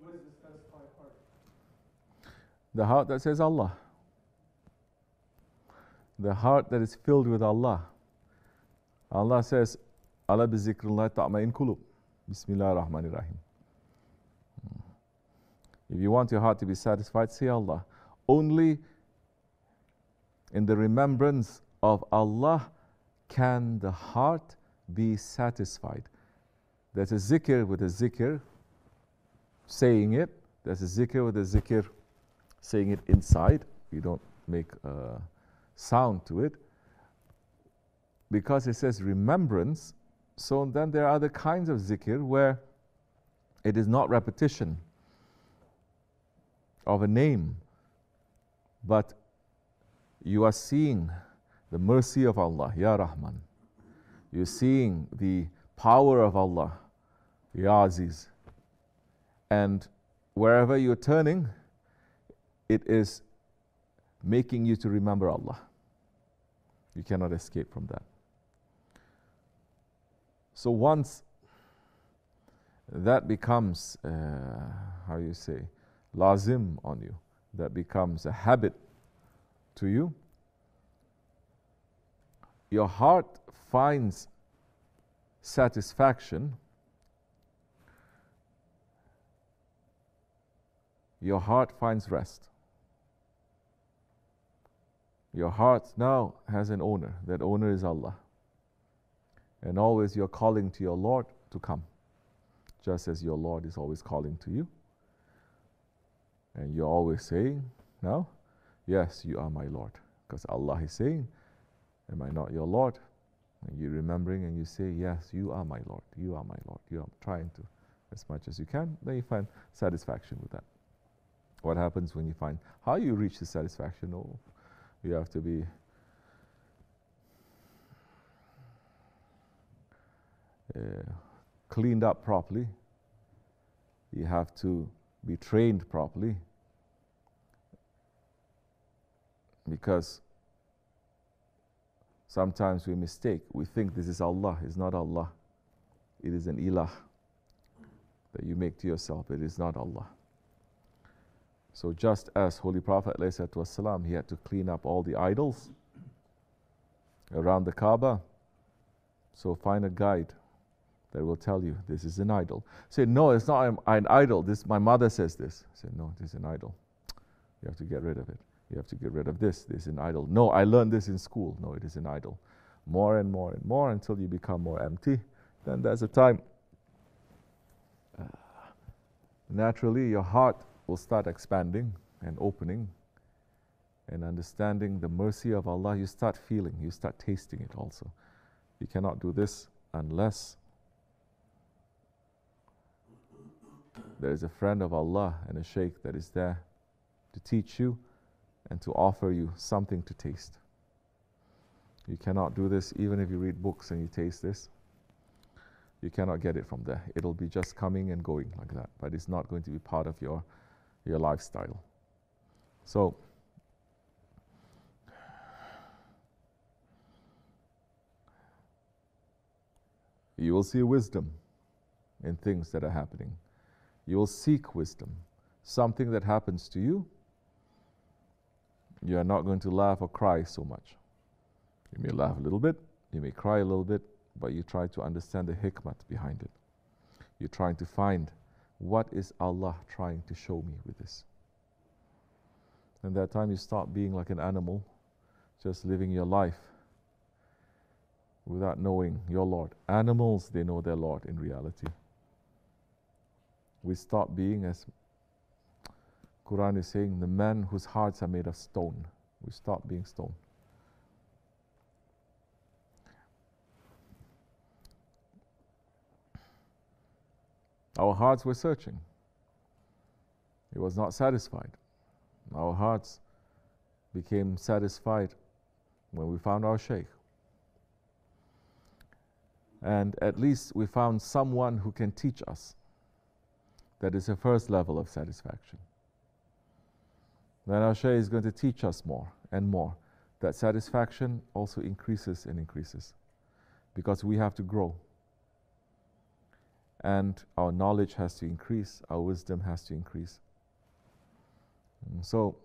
What is the satisfied heart? The heart that says Allah. The heart that is filled with Allah. Allah says, Ala bi zikrullah ta'meen kulub. Bismillah ar-Rahmanir-Rahim. If you want your heart to be satisfied, say Allah. Only in the remembrance of Allah can the heart be satisfied. There's a zikr with a zikr saying it. There's a zikr with a zikr saying it inside. You don't make a sound to it. Because it says remembrance, so then there are other kinds of zikr where it is not repetition of a name, but you are seeing the mercy of Allah, Ya Rahman. You're seeing the power of Allah, Ya Aziz. And wherever you're turning, it is making you to remember Allah. You cannot escape from that. So once that becomes, how you say, lazim on you, that becomes a habit to you, your heart finds satisfaction, your heart finds rest. Your heart now has an owner. That owner is Allah. And always you're calling to your Lord to come, just as your Lord is always calling to you. And you're always saying, now, yes, you are my Lord. Because Allah is saying, am I not your Lord? And you're remembering and you say, yes, you are my Lord. You are my Lord. You are trying to, as much as you can. Then you find satisfaction with that. What happens when you find how you reach the satisfaction? Oh, you have to be cleaned up properly. You have to be trained properly, because sometimes we mistake. We think this is Allah. It's not Allah. It is an ilah that you make to yourself. It is not Allah. So just as Holy Prophet ﷺ, he had to clean up all the idols around the Kaaba. So find a guide that will tell you this is an idol. Say, no, it's not an idol. This, my mother says this. Say, no, it is an idol. You have to get rid of it. You have to get rid of this. This is an idol. No, I learned this in school. No, it is an idol. More and more and more until you become more empty. Then there's a time, naturally, your heart will start expanding and opening and understanding the mercy of Allah. You start feeling, you start tasting it also. You cannot do this unless there is a friend of Allah and a shaykh that is there to teach you and to offer you something to taste. You cannot do this even if you read books and you taste this. You cannot get it from there. It'll be just coming and going like that, but it's not going to be part of your lifestyle. So you will see wisdom in things that are happening. You will seek wisdom. Something that happens to you, you are not going to laugh or cry so much. You may laugh a little bit, you may cry a little bit, but you try to understand the hikmat behind it. You're trying to find, what is Allah trying to show me with this? And that time you start being like an animal, just living your life without knowing your Lord. Animals, they know their Lord in reality. We start being, as Quran is saying, the man whose hearts are made of stone. We start being stone. Our hearts were searching. It was not satisfied. Our hearts became satisfied when we found our shaykh. And at least we found someone who can teach us. That is the first level of satisfaction. Then our shaykh is going to teach us more and more. That satisfaction also increases and increases, because we have to grow. and our knowledge has to increase, our wisdom has to increase. And so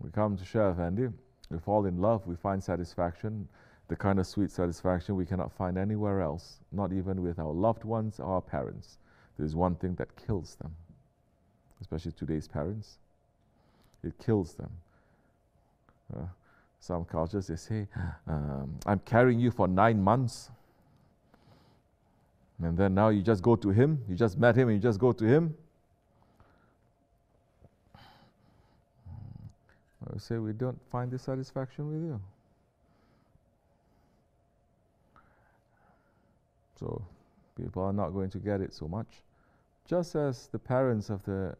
we come to Shaykh Effendi, we fall in love, we find satisfaction, the kind of sweet satisfaction we cannot find anywhere else, not even with our loved ones or our parents. There's one thing that kills them, especially today's parents. It kills them. Some cultures, they say, I'm carrying you for 9 months. And then now you just go to him, you just met him and you just go to him. I say, we don't find this satisfaction with you. So people are not going to get it so much. Just as the parents of the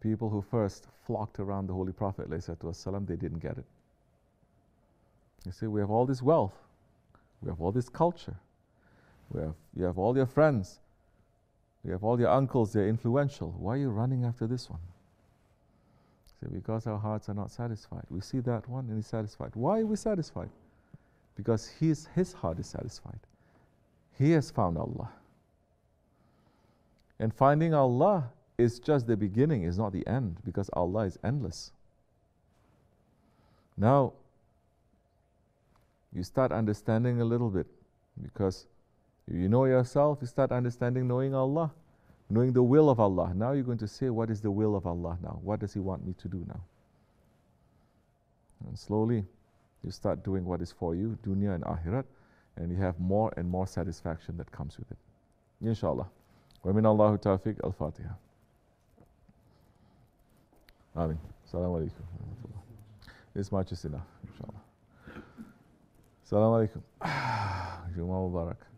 people who first flocked around the Holy Prophet, ﷺ, they didn't get it. You see, we have all this wealth, we have all this culture, you have all your friends, you have all your uncles, they're influential. Why are you running after this one? See, because our hearts are not satisfied. We see that one and he's satisfied. Why are we satisfied? Because his heart is satisfied. He has found Allah. And finding Allah is just the beginning, is not the end, because Allah is endless. Now, you start understanding a little bit, because you know yourself, you start understanding knowing Allah, knowing the will of Allah. Now you're going to say, what is the will of Allah now? What does He want me to do now? And slowly, you start doing what is for you, dunya and akhirat, and you have more and more satisfaction that comes with it. InshaAllah. Wa minallahu tawfiq, al-fatiha. Amin. Assalamualaikum warahmatullahi. This much is enough, inshallah. Assalamualaikum. Jum'ah al-barak.